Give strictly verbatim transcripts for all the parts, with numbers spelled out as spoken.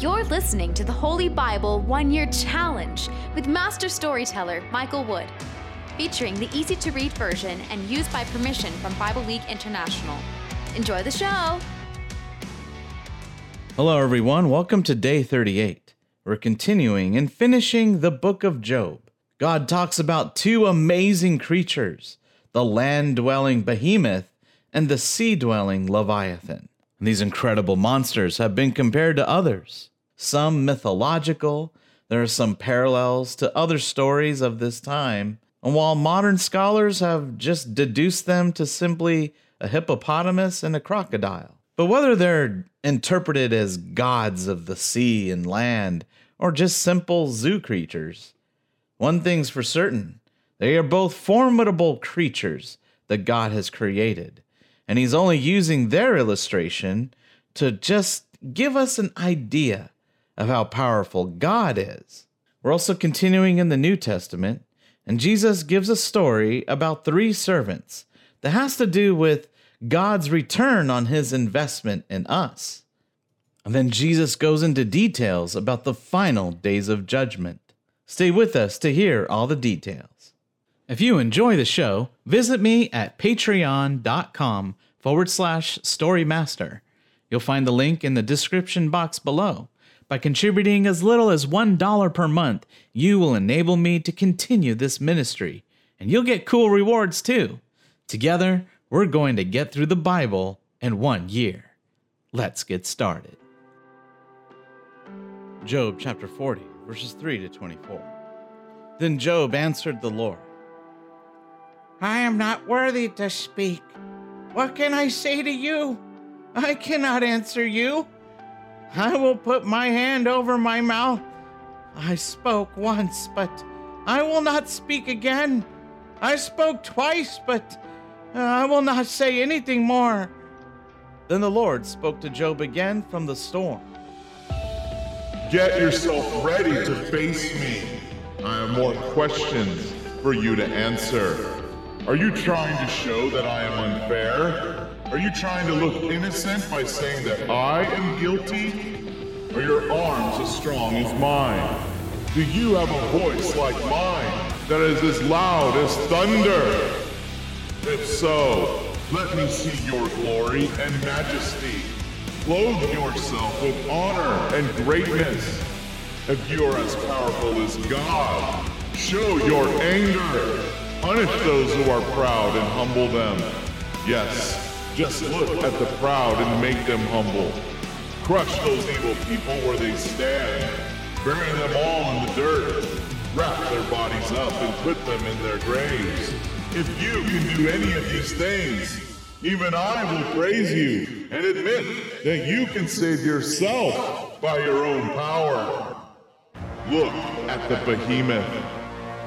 You're listening to the Holy Bible One-Year Challenge with Master Storyteller Michael Wood, featuring the easy-to-read version and used by permission from Bible Week International. Enjoy the show! Hello everyone, welcome to Day thirty-eight. We're continuing and finishing the book of Job. God talks about two amazing creatures, the land-dwelling behemoth and the sea-dwelling leviathan. And these incredible monsters have been compared to others, some mythological. There are some parallels to other stories of this time, and while modern scholars have just deduced them to simply a hippopotamus and a crocodile. But whether they're interpreted as gods of the sea and land or just simple zoo creatures, one thing's for certain, they are both formidable creatures that God has created, and he's only using their illustration to just give us an idea of how powerful God is. We're also continuing in the New Testament, and Jesus gives a story about three servants that has to do with God's return on his investment in us. And then Jesus goes into details about the final days of judgment. Stay with us to hear all the details. If you enjoy the show, visit me at patreon.com forward slash StoryMaster. You'll find the link in the description box below. By contributing as little as one dollar per month, you will enable me to continue this ministry, and you'll get cool rewards too. Together, we're going to get through the Bible in one year. Let's get started. Job chapter forty, verses three to twenty-four. Then Job answered the Lord, "I am not worthy to speak. What can I say to you? I cannot answer you. I will put my hand over my mouth. I spoke once, but I will not speak again. I spoke twice, but I will not say anything more." Then the Lord spoke to Job again from the storm. "Get yourself ready to face me. I have more questions for you to answer. Are you trying to show that I am unfair? Are you trying to look innocent by saying that I am guilty? Are your arms as strong as mine? Do you have a voice like mine that is as loud as thunder? If so, let me see your glory and majesty. Clothe yourself with honor and greatness. If you are as powerful as God, show your anger. Punish those who are proud and humble them. Yes, just look at the proud and make them humble. Crush those evil people where they stand. Bury them all in the dirt. Wrap their bodies up and put them in their graves. If you can do any of these things, even I will praise you and admit that you can save yourself by your own power. Look at the behemoth.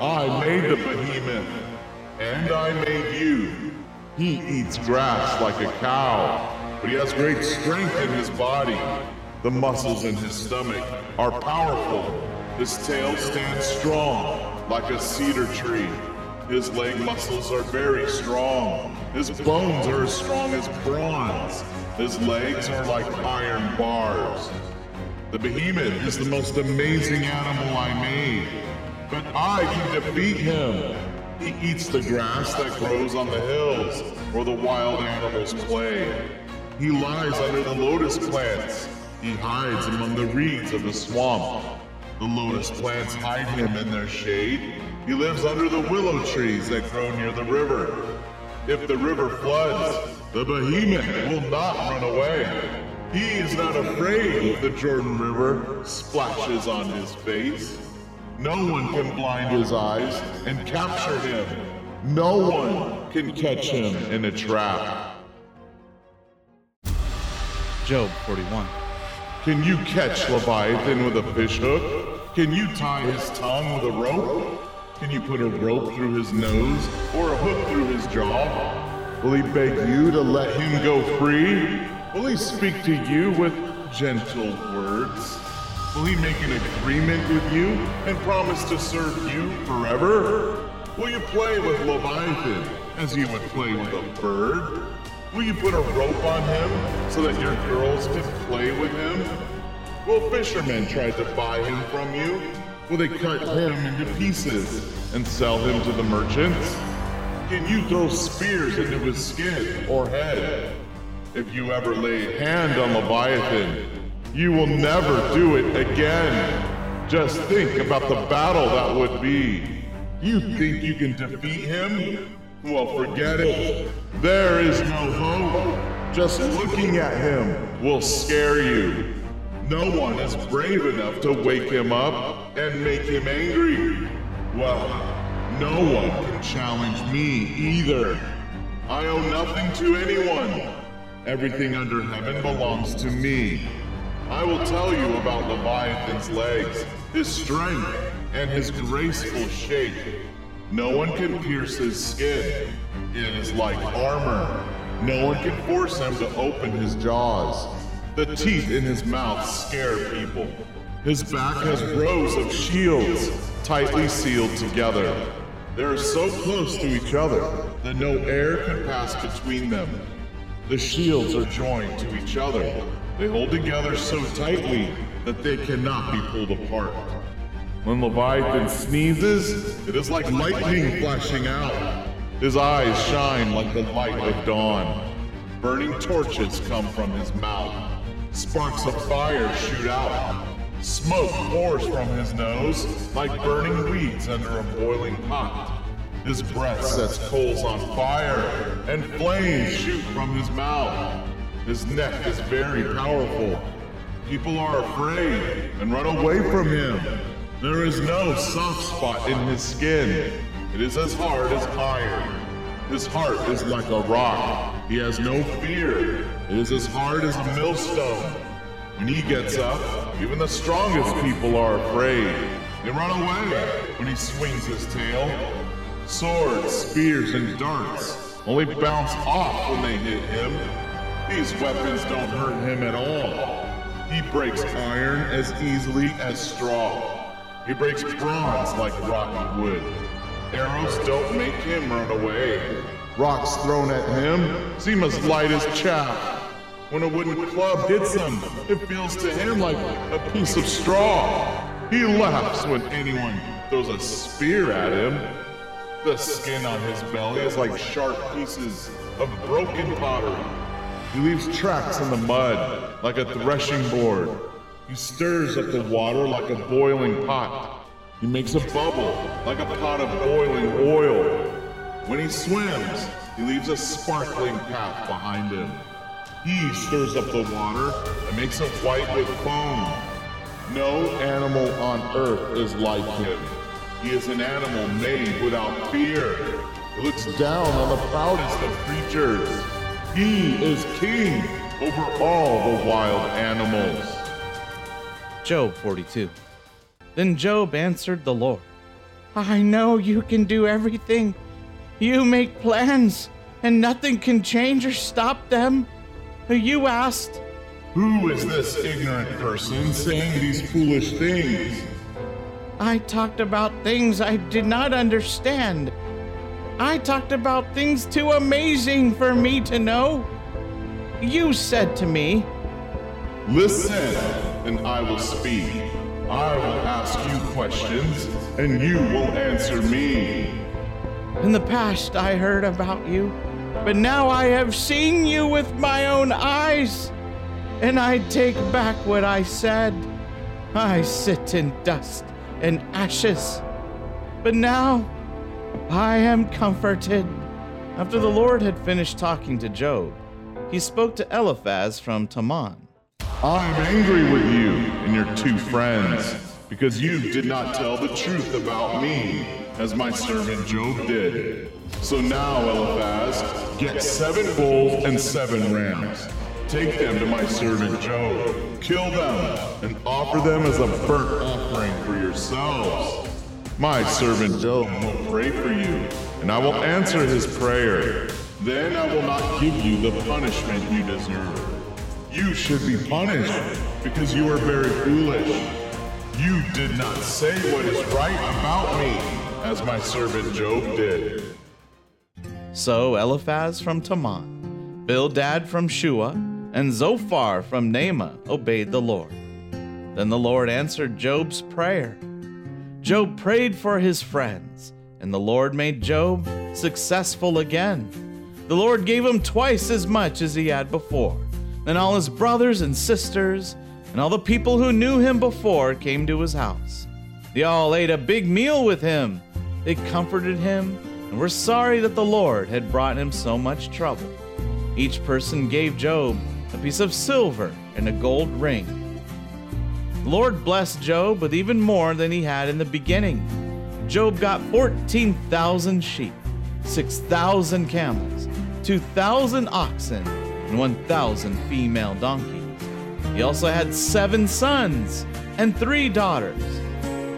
I made the behemoth, and I made you. He eats grass like a cow, but he has great strength in his body. The muscles in his stomach are powerful. His tail stands strong like a cedar tree. His leg muscles are very strong. His bones are as strong as bronze. His legs are like iron bars. The behemoth is the most amazing animal I made, but I can defeat him. He eats the grass that grows on the hills where the wild animals play. He lies under the lotus plants. He hides among the reeds of the swamp. The lotus plants hide him in their shade. He lives under the willow trees that grow near the river. If the river floods, the behemoth will not run away. He is not afraid if the Jordan River splashes on his face. No one can blind his eyes and capture him. No one can catch him in a trap." Job forty-one. "Can you catch Leviathan with a fish hook? Can you tie his tongue with a rope? Can you put a rope through his nose or a hook through his jaw? Will he beg you to let him go free? Will he speak to you with gentle words? Will he make an agreement with you and promise to serve you forever? Will you play with Leviathan as you would play with a bird? Will you put a rope on him so that your girls can play with him? Will fishermen try to buy him from you? Will they cut him into pieces and sell him to the merchants? Can you throw spears into his skin or head? If you ever lay hand on Leviathan, you will never do it again. Just think about the battle that would be. You think you can defeat him? Well, forget it. There is no hope. Just looking at him will scare you. No one is brave enough to wake him up and make him angry. Well, no one can challenge me either. I owe nothing to anyone. Everything under heaven belongs to me. I will tell you about Leviathan's legs, his strength, and his graceful shape. No one can pierce his skin. It is like armor. No one can force him to open his jaws. The teeth in his mouth scare people. His back has rows of shields, tightly sealed together. They are so close to each other that no air can pass between them. The shields are joined to each other. They hold together so tightly that they cannot be pulled apart. When Leviathan sneezes, it is like lightning flashing out. His eyes shine like the light of dawn. Burning torches come from his mouth. Sparks of fire shoot out. Smoke pours from his nose like burning weeds under a boiling pot. His breath sets coals on fire, and flames shoot from his mouth. His neck is very powerful. People are afraid and run away from him. There is no soft spot in his skin. It is as hard as iron. His heart is like a rock. He has no fear. It is as hard as a millstone. When he gets up, even the strongest people are afraid. They run away when he swings his tail. Swords, spears, and darts only bounce off when they hit him. These weapons don't hurt him at all. He breaks iron as easily as straw. He breaks bronze like rotten wood. Arrows don't make him run away. Rocks thrown at him seem as light as chaff. When a wooden club hits him, it feels to him like a piece of straw. He laughs when anyone throws a spear at him. The skin on his belly is like sharp pieces of broken pottery. He leaves tracks in the mud like a threshing board. He stirs up the water like a boiling pot. He makes a bubble like a pot of boiling oil. When he swims, he leaves a sparkling path behind him. He stirs up the water and makes it white with foam. No animal on earth is like him. He is an animal made without fear. He looks down on the proudest of creatures. He is king over all the wild animals. Job forty-two. Then Job answered the Lord, I know you can do everything. You make plans, and nothing can change or stop them. You asked, who is this ignorant person saying these foolish things? I talked about things I did not understand. I talked about things too amazing for me to know. You said to me, listen, and I will speak. I will ask you questions, and you will answer me. In the past I heard about you, but now I have seen you with my own eyes, and I take back what I said. I sit in dust and ashes. But now I am comforted. After the Lord had finished talking to Job, he spoke to Eliphaz from Teman. I am angry with you and your two friends, because you did not tell the truth about me, as my servant Job did. So now, Eliphaz, get seven bulls and seven rams. Take them to my servant Job, kill them, and offer them as a burnt offering for yourselves. My servant Job will pray for you, and I will answer his prayer. Then I will not give you the punishment you deserve. You should be punished, because you are very foolish. You did not say what is right about me, as my servant Job did. So Eliphaz from Teman, Bildad from Shuah, and Zophar from Naamah obeyed the Lord. Then the Lord answered Job's prayer. Job prayed for his friends, and the Lord made Job successful again. The Lord gave him twice as much as he had before. Then all his brothers and sisters and all the people who knew him before came to his house. They all ate a big meal with him. They comforted him and were sorry that the Lord had brought him so much trouble. Each person gave Job a piece of silver and a gold ring. The Lord blessed Job with even more than he had in the beginning. Job got fourteen thousand sheep, six thousand camels, two thousand oxen, and one thousand female donkeys. He also had seven sons and three daughters.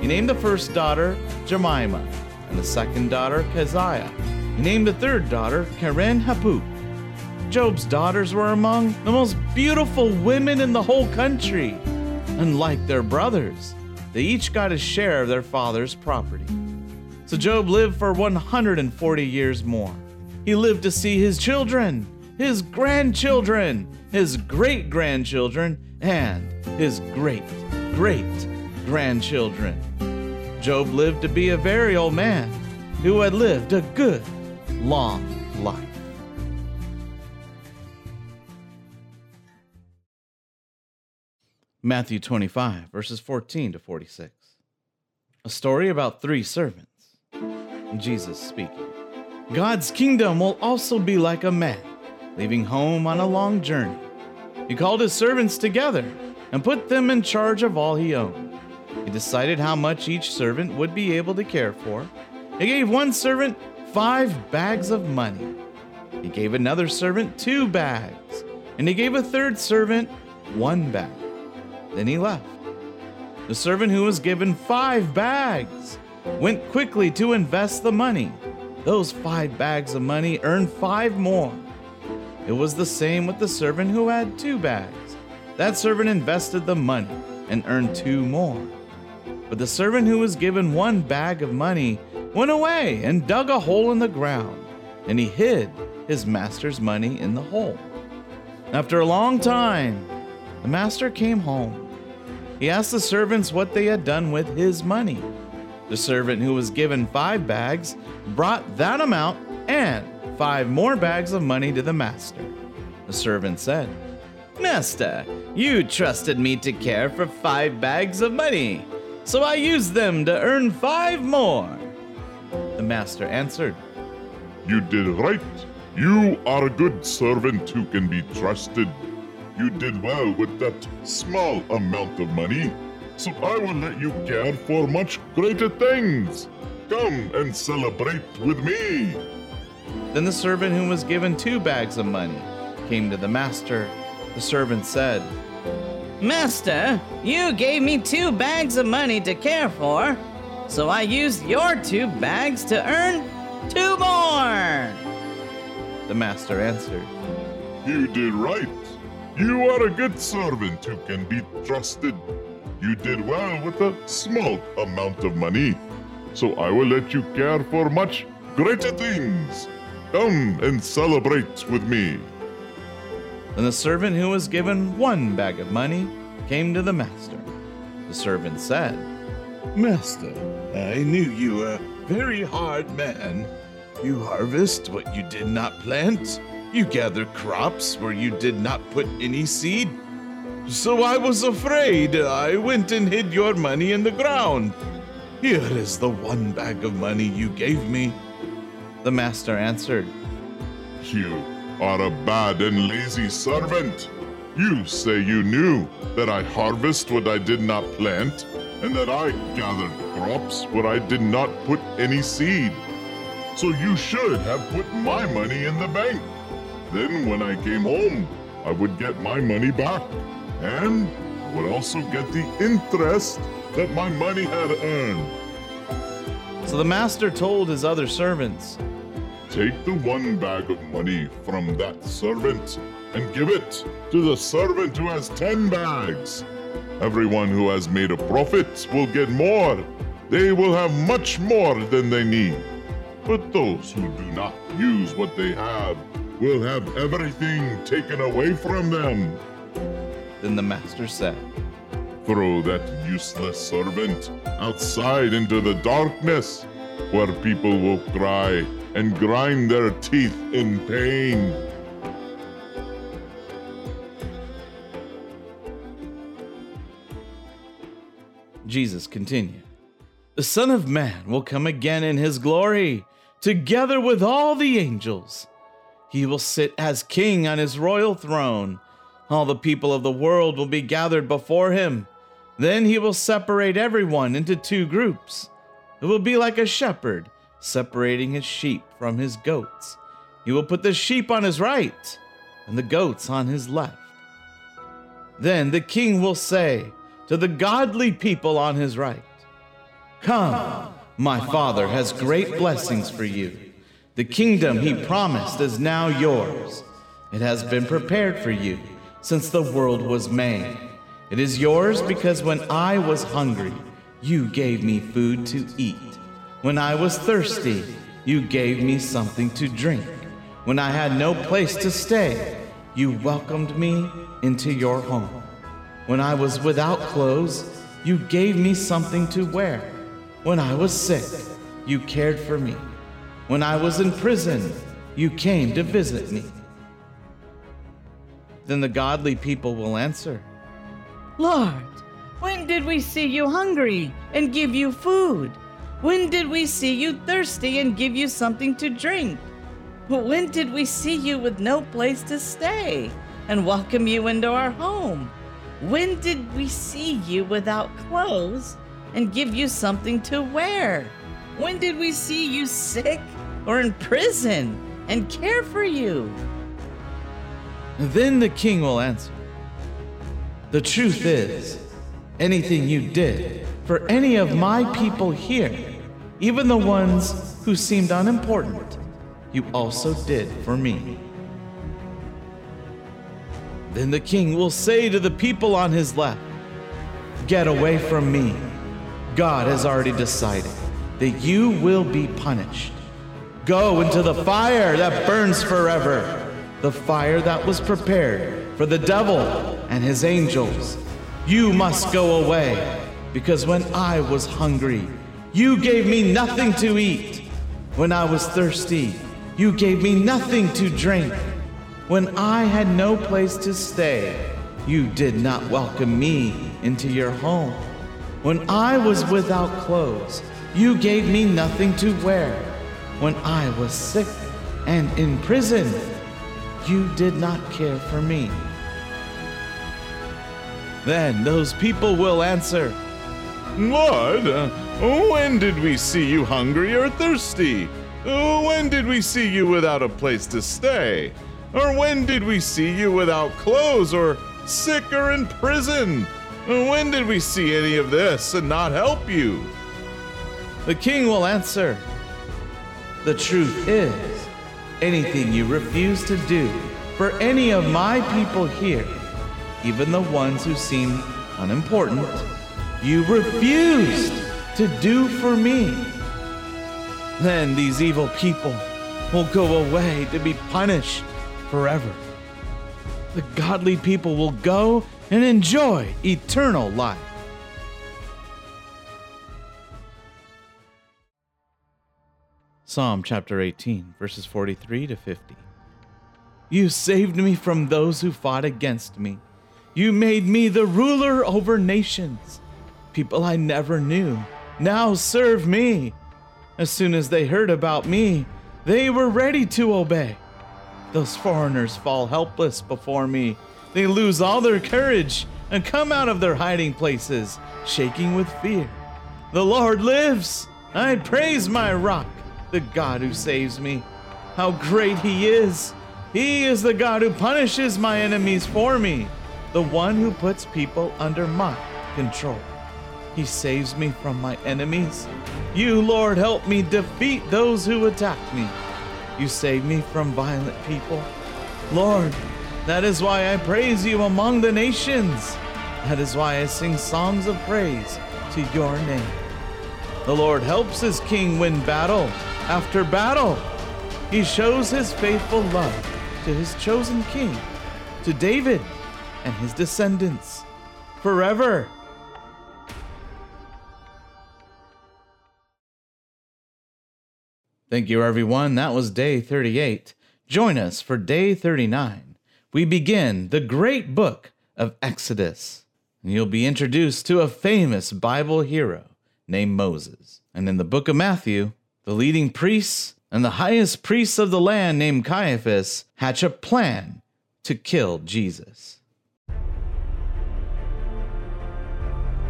He named the first daughter Jemima, and the second daughter Keziah. He named the third daughter Keren-Happuch. Job's daughters were among the most beautiful women in the whole country. Unlike their brothers, they each got a share of their father's property. So Job lived for one hundred forty years more. He lived to see his children, his grandchildren, his great-grandchildren, and his great-great-grandchildren. Job lived to be a very old man who had lived a good, long life. Matthew twenty-five, verses fourteen to forty-six. A story about three servants. Jesus speaking. God's kingdom will also be like a man leaving home on a long journey. He called his servants together and put them in charge of all he owned. He decided how much each servant would be able to care for. He gave one servant five bags of money. He gave another servant two bags, and he gave a third servant one bag. Then he left. The servant who was given five bags went quickly to invest the money. Those five bags of money earned five more. It was the same with the servant who had two bags. That servant invested the money and earned two more. But the servant who was given one bag of money went away and dug a hole in the ground, and he hid his master's money in the hole. After a long time, the master came home. He asked the servants what they had done with his money. The servant who was given five bags brought that amount and five more bags of money to the master. The servant said, "Master, you trusted me to care for five bags of money, so I used them to earn five more." The master answered, "You did right. You are a good servant who can be trusted. You did well with that small amount of money, so I will let you care for much greater things. Come and celebrate with me." Then the servant who was given two bags of money came to the master. The servant said, "Master, you gave me two bags of money to care for, so I used your two bags to earn two more." The master answered, "You did right. You are a good servant who can be trusted. You did well with a small amount of money, so I will let you care for much greater things. Come and celebrate with me." Then the servant who was given one bag of money came to the master. The servant said, "Master, I knew you were a very hard man. You harvest what you did not plant. You gather crops where you did not put any seed. So I was afraid. I went and hid your money in the ground. Here is the one bag of money you gave me." The master answered, "You are a bad and lazy servant. You say you knew that I harvest what I did not plant, and that I gathered crops where I did not put any seed. So you should have put my money in the bank. Then when I came home, I would get my money back, and would also get the interest that my money had earned." So the master told his other servants, "Take the one bag of money from that servant and give it to the servant who has ten bags. Everyone who has made a profit will get more. They will have much more than they need. But those who do not use what they have will have everything taken away from them." Then the master said, Throw that useless servant outside into the darkness, where people will cry and grind their teeth in pain. Jesus continued, "The Son of Man will come again in his glory, together with all the angels. He will sit as king on his royal throne. All the people of the world will be gathered before him. Then he will separate everyone into two groups. It will be like a shepherd separating his sheep from his goats. He will put the sheep on his right and the goats on his left. Then the king will say to the godly people on his right, 'Come, my father has great blessings for you. The kingdom he promised is now yours. It has been prepared for you since the world was made. It is yours because when I was hungry, you gave me food to eat. When I was thirsty, you gave me something to drink. When I had no place to stay, you welcomed me into your home. When I was without clothes, you gave me something to wear. When I was sick, you cared for me. When I was in prison, you came to visit me.' Then the godly people will answer, 'Lord, when did we see you hungry and give you food? When did we see you thirsty and give you something to drink? When did we see you with no place to stay and welcome you into our home? When did we see you without clothes and give you something to wear? When did we see you sick or in prison and care for you?' Then the king will answer, 'The truth is, anything you did for any of my people here, even the ones who seemed unimportant, you also did for me.' Then the king will say to the people on his left, 'Get away from me. God has already decided that you will be punished. Go into the fire that burns forever, the fire that was prepared for the devil and his angels. You must go away, because when I was hungry, you gave me nothing to eat. When I was thirsty, you gave me nothing to drink. When I had no place to stay, you did not welcome me into your home. When I was without clothes, you gave me nothing to wear. When I was sick and in prison, you did not care for me.' Then those people will answer, 'Lord, when did we see you hungry or thirsty? When did we see you without a place to stay? Or when did we see you without clothes or sick or in prison? When did we see any of this and not help you?' The king will answer, 'The truth is, anything you refuse to do for any of my people here, even the ones who seem unimportant, you refused to do for me.' Then these evil people will go away to be punished forever. The godly people will go and enjoy eternal life." Psalm chapter eighteen, verses forty-three to fifty. "You saved me from those who fought against me. You made me the ruler over nations. People I never knew now serve me. As soon as they heard about me, they were ready to obey. Those foreigners fall helpless before me. They lose all their courage and come out of their hiding places, shaking with fear. The Lord lives. I praise my rock, the God who saves me. How great he is! He is the God who punishes my enemies for me, the one who puts people under my control. He saves me from my enemies. You, Lord, help me defeat those who attack me. You save me from violent people. Lord, that is why I praise you among the nations. That is why I sing songs of praise to your name. The Lord helps his king win battle after battle. He shows his faithful love to his chosen king, to David and his descendants. Forever Thank you, everyone. That was day thirty-eight. Join us for day thirty-nine. We begin the great book of Exodus, and you'll be introduced to a famous Bible hero named Moses. And in the book of Matthew, the leading priests and the highest priests of the land named Caiaphas hatch a plan to kill Jesus.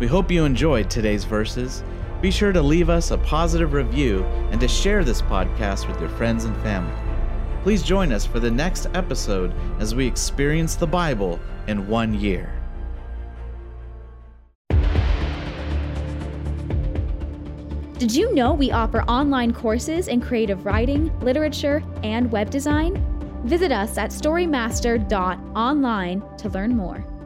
We hope you enjoyed today's verses. Be sure to leave us a positive review and to share this podcast with your friends and family. Please join us for the next episode as we experience the Bible in one year. Did you know we offer online courses in creative writing, literature, and web design? Visit us at Story Master dot online to learn more.